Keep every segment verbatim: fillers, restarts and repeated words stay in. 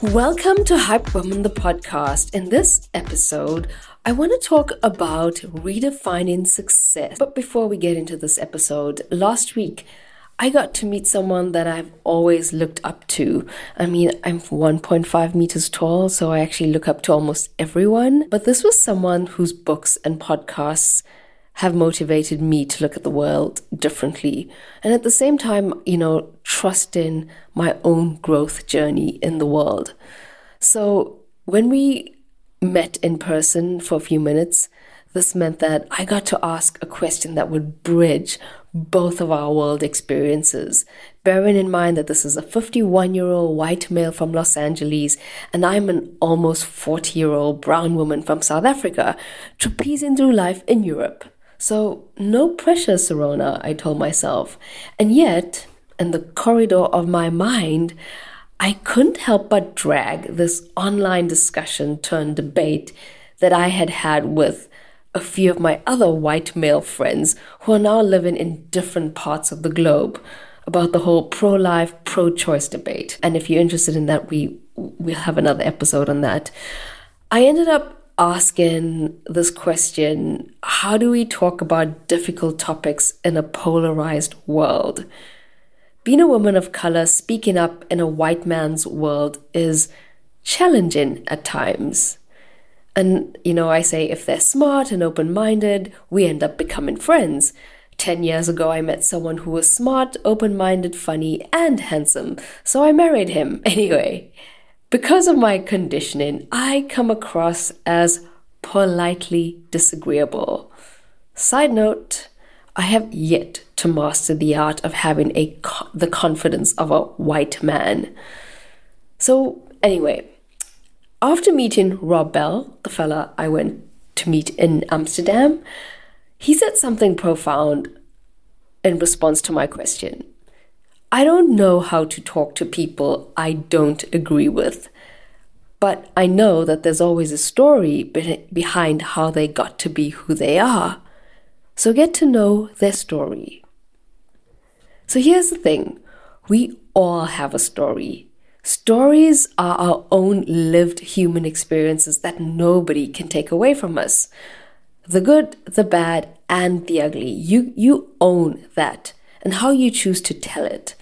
Welcome to Hype Woman, the podcast. In this episode, I want to talk about redefining success. But before we get into this episode, last week, I got to meet someone that I've always looked up to. I mean, I'm one point five meters tall, so I actually look up to almost everyone. But this was someone whose books and podcasts have motivated me to look at the world differently. And at the same time, you know, trust in my own growth journey in the world. So when we met in person for a few minutes, this meant that I got to ask a question that would bridge both of our world experiences. Bearing in mind that this is a fifty-one-year-old white male from Los Angeles, and I'm an almost forty-year-old brown woman from South Africa, trapezing through life in Europe. So, no pressure, Sarona, I told myself. And yet, in the corridor of my mind, I couldn't help but drag this online discussion turned debate that I had had with a few of my other white male friends who are now living in different parts of the globe about the whole pro-life, pro-choice debate. And if you're interested in that, we, we'll have another episode on that. I ended up asking this question: how do we talk about difficult topics in a polarized world? Being a woman of color, speaking up in a white man's world is challenging at times. And, you know, I say if they're smart and open-minded, we end up becoming friends. Ten years ago, I met someone who was smart, open-minded, funny, and handsome. So I married him anyway. Because of my conditioning, I come across as politely disagreeable. Side note, I have yet to master the art of having a co- the confidence of a white man. So anyway, after meeting Rob Bell, the fella I went to meet in Amsterdam, he said something profound in response to my question. I don't know how to talk to people I don't agree with, but I know that there's always a story be- behind how they got to be who they are. So get to know their story. So here's the thing. We all have a story. Stories are our own lived human experiences that nobody can take away from us. The good, the bad, and the ugly. You, you own that and how you choose to tell it.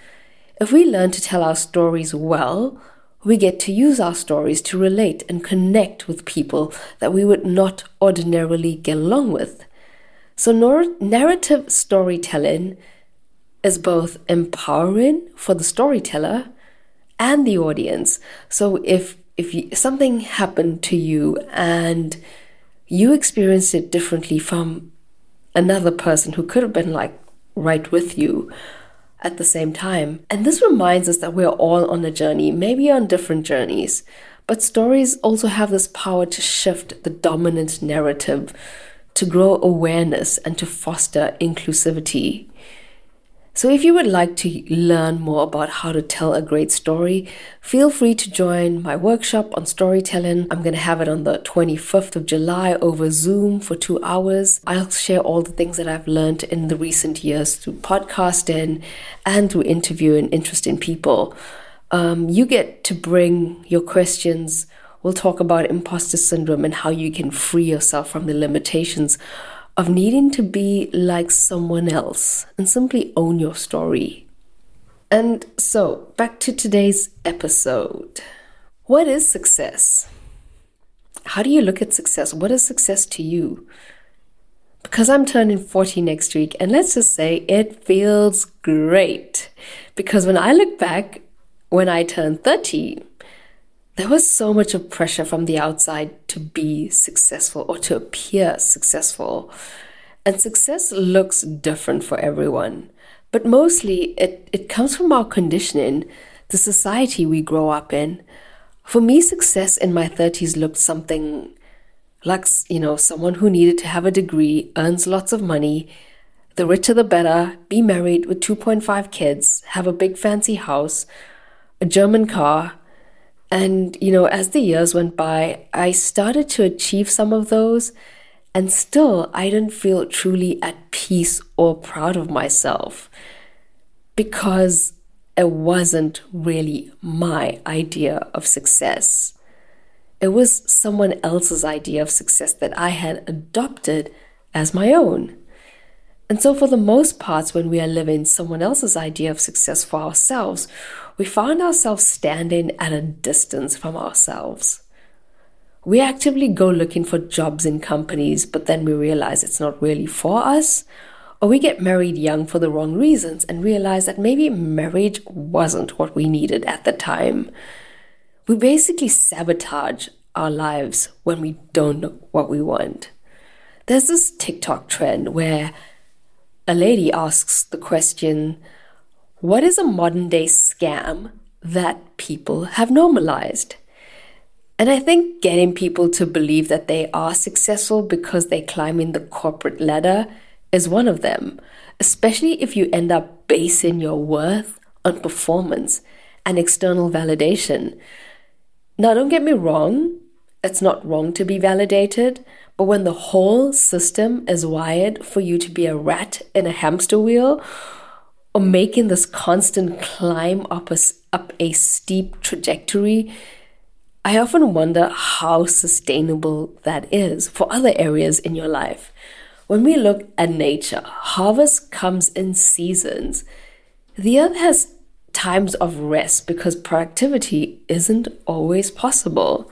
If we learn to tell our stories well, we get to use our stories to relate and connect with people that we would not ordinarily get along with. So nor- narrative storytelling is both empowering for the storyteller and the audience. So if, if you, something happened to you and you experienced it differently from another person who could have been like right with you at the same time. And this reminds us that we're all on a journey, maybe on different journeys, but stories also have this power to shift the dominant narrative, to grow awareness and to foster inclusivity. So if you would like to learn more about how to tell a great story, feel free to join my workshop on storytelling. I'm going to have it on the twenty-fifth of July over Zoom for two hours. I'll share all the things that I've learned in the recent years through podcasting and through interviewing interesting people. Um, you get to bring your questions. We'll talk about imposter syndrome and how you can free yourself from the limitations of needing to be like someone else and simply own your story. And so, back to today's episode. What is success? How do you look at success? What is success to you? Because I'm turning forty next week, and let's just say it feels great. Because when I look back, when I turned thirty, there was so much of pressure from the outside to be successful or to appear successful. And success looks different for everyone. But mostly it, it comes from our conditioning, the society we grow up in. For me, success in my thirties looked something like, you know, someone who needed to have a degree, earns lots of money, the richer the better, be married with two point five kids, have a big fancy house, a German car. And, you know, as the years went by, I started to achieve some of those, and still I didn't feel truly at peace or proud of myself because it wasn't really my idea of success. It was someone else's idea of success that I had adopted as my own. And so for the most part, when we are living someone else's idea of success for ourselves, we find ourselves standing at a distance from ourselves. We actively go looking for jobs in companies, but then we realize it's not really for us. Or we get married young for the wrong reasons and realize that maybe marriage wasn't what we needed at the time. We basically sabotage our lives when we don't know what we want. There's this TikTok trend where a lady asks the question, what is a modern day scam that people have normalized? And I think getting people to believe that they are successful because they're climbing the corporate ladder is one of them, especially if you end up basing your worth on performance and external validation. Now, don't get me wrong, it's not wrong to be validated, but when the whole system is wired for you to be a rat in a hamster wheel or making this constant climb up a, up a steep trajectory, I often wonder how sustainable that is for other areas in your life. When we look at nature, harvest comes in seasons. The earth has times of rest because productivity isn't always possible.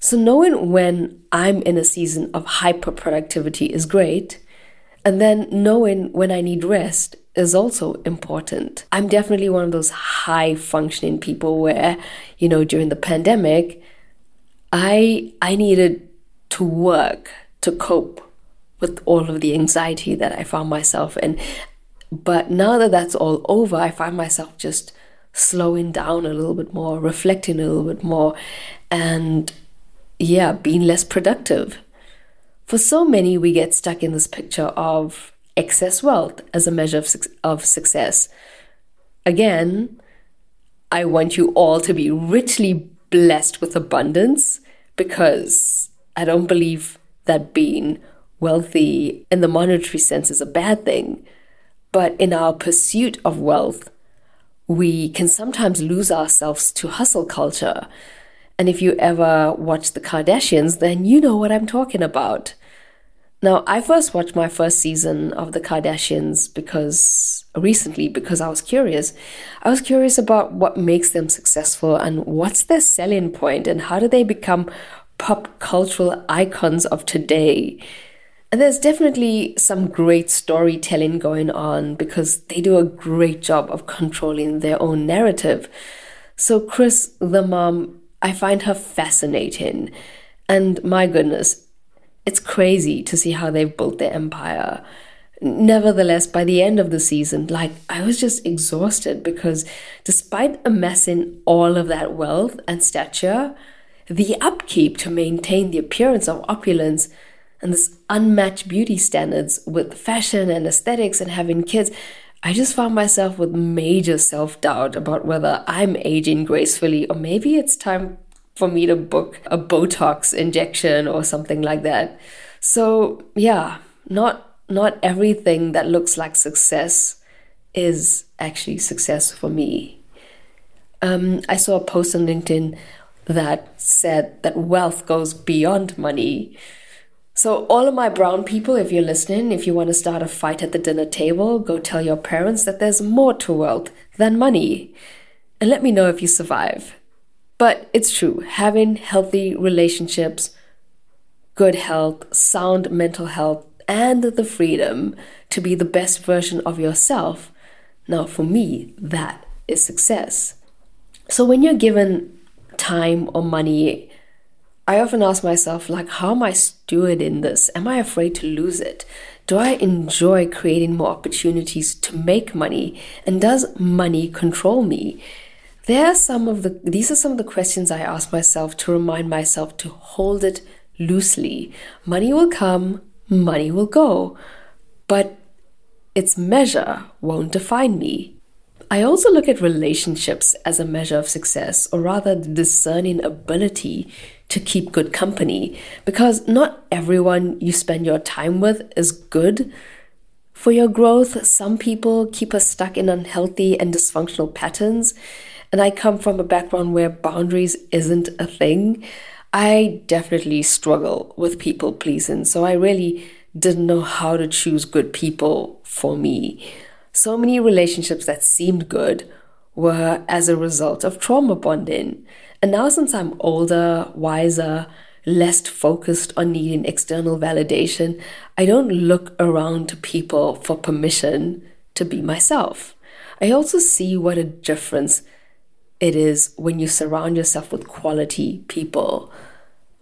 So knowing when I'm in a season of hyper-productivity is great, and then knowing when I need rest is also important. I'm definitely one of those high-functioning people where, you know, during the pandemic, I I needed to work to cope with all of the anxiety that I found myself in. But now that that's all over, I find myself just slowing down a little bit more, reflecting a little bit more, and yeah, being less productive. For so many, we get stuck in this picture of excess wealth as a measure of, su- of success. Again, I want you all to be richly blessed with abundance because I don't believe that being wealthy in the monetary sense is a bad thing. But in our pursuit of wealth, we can sometimes lose ourselves to hustle culture. And if you ever watch The Kardashians, then you know what I'm talking about. Now, I first watched my first season of The Kardashians because recently because I was curious. I was curious about what makes them successful and what's their selling point and how do they become pop cultural icons of today. And there's definitely some great storytelling going on because they do a great job of controlling their own narrative. So Chris, the mom, I find her fascinating, and my goodness, it's crazy to see how they've built their empire. Nevertheless, by the end of the season, like, I was just exhausted because despite amassing all of that wealth and stature, the upkeep to maintain the appearance of opulence and this unmatched beauty standards with fashion and aesthetics and having kids, I just found myself with major self-doubt about whether I'm aging gracefully or maybe it's time for me to book a Botox injection or something like that. So yeah, not, not everything that looks like success is actually success for me. Um, I saw a post on LinkedIn that said that wealth goes beyond money. So all of my brown people, if you're listening, if you want to start a fight at the dinner table, go tell your parents that there's more to wealth than money. And let me know if you survive. But it's true, having healthy relationships, good health, sound mental health, and the freedom to be the best version of yourself. Now, for me, that is success. So when you're given time or money, I often ask myself, like, how am I stewarding this? Am I afraid to lose it? Do I enjoy creating more opportunities to make money? And does money control me? There are some of the, these are some of the questions I ask myself to remind myself to hold it loosely. Money will come, money will go, but its measure won't define me. I also look at relationships as a measure of success, or rather the discerning ability to keep good company, because not everyone you spend your time with is good, For your growth, some people keep us stuck in unhealthy and dysfunctional patterns. And I come from a background where boundaries isn't a thing. I definitely struggle with people pleasing. So I really didn't know how to choose good people for me. So many relationships that seemed good were as a result of trauma bonding. And now since I'm older, wiser, less focused on needing external validation, I don't look around to people for permission to be myself. I also see what a difference it is when you surround yourself with quality people,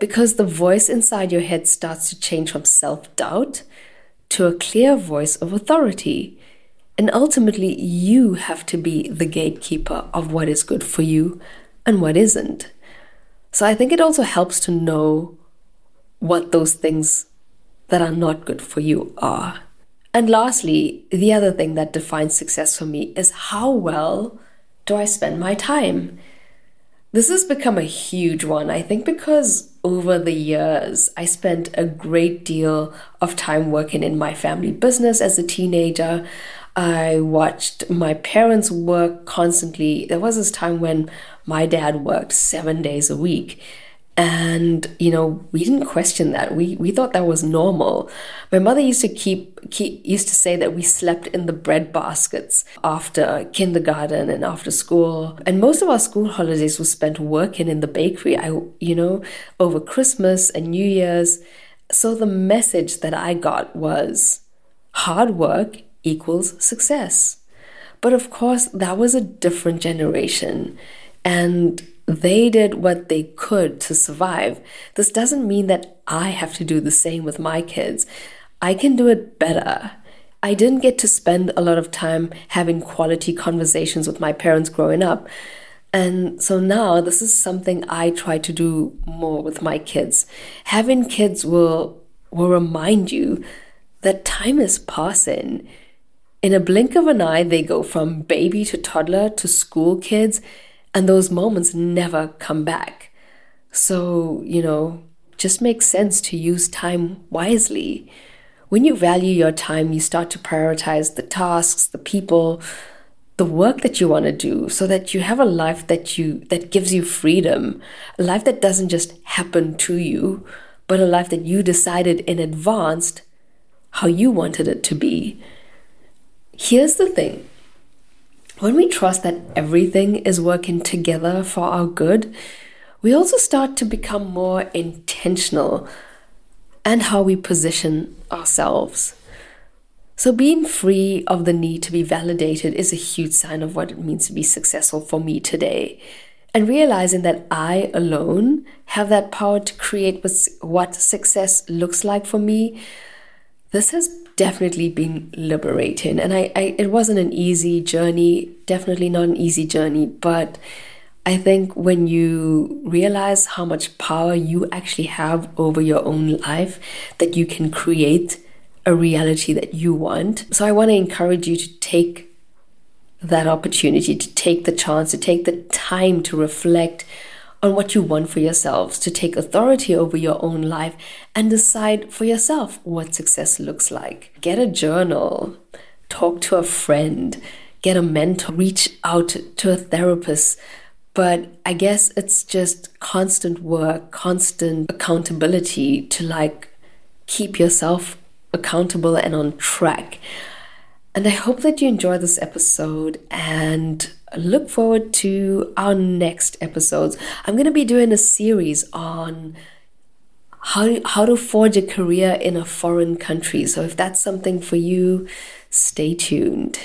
because the voice inside your head starts to change from self-doubt to a clear voice of authority. And ultimately, you have to be the gatekeeper of what is good for you and what isn't. So I think it also helps to know what those things that are not good for you are. And lastly, the other thing that defines success for me is how well do I spend my time? This has become a huge one, I think, because over the years, I spent a great deal of time working in my family business as a teenager. I watched my parents work constantly. There was this time when my dad worked seven days a week. And, you know, we didn't question that. We we thought that was normal. My mother used to keep, keep used to say that we slept in the bread baskets after kindergarten and after school. And most of our school holidays were spent working in the bakery, I, you know, over Christmas and New Year's. So the message that I got was hard work equals success. But of course, that was a different generation. And they did what they could to survive. This doesn't mean that I have to do the same with my kids. I can do it better. I didn't get to spend a lot of time having quality conversations with my parents growing up. And so now this is something I try to do more with my kids. Having kids will, will remind you that time is passing. In a blink of an eye, they go from baby to toddler to school kids. And those moments never come back. So, you know, just makes sense to use time wisely. When you value your time, you start to prioritize the tasks, the people, the work that you want to do, so that you have a life that you that gives you freedom, a life that doesn't just happen to you, but a life that you decided in advance how you wanted it to be. Here's the thing. When we trust that everything is working together for our good, we also start to become more intentional and how we position ourselves. So being free of the need to be validated is a huge sign of what it means to be successful for me today. And realizing that I alone have that power to create what success looks like for me, this has definitely been liberating. And I, I, it wasn't an easy journey, definitely not an easy journey. But I think when you realize how much power you actually have over your own life, that you can create a reality that you want. So I want to encourage you to take that opportunity, to take the chance, to take the time to reflect on what you want for yourselves, to take authority over your own life and decide for yourself what success looks like. Get a journal, talk to a friend, get a mentor, reach out to a therapist. But I guess it's just constant work, constant accountability to like keep yourself accountable and on track. And I hope that you enjoy this episode and look forward to our next episodes. I'm going to be doing a series on how, how to forge a career in a foreign country. So if that's something for you, stay tuned.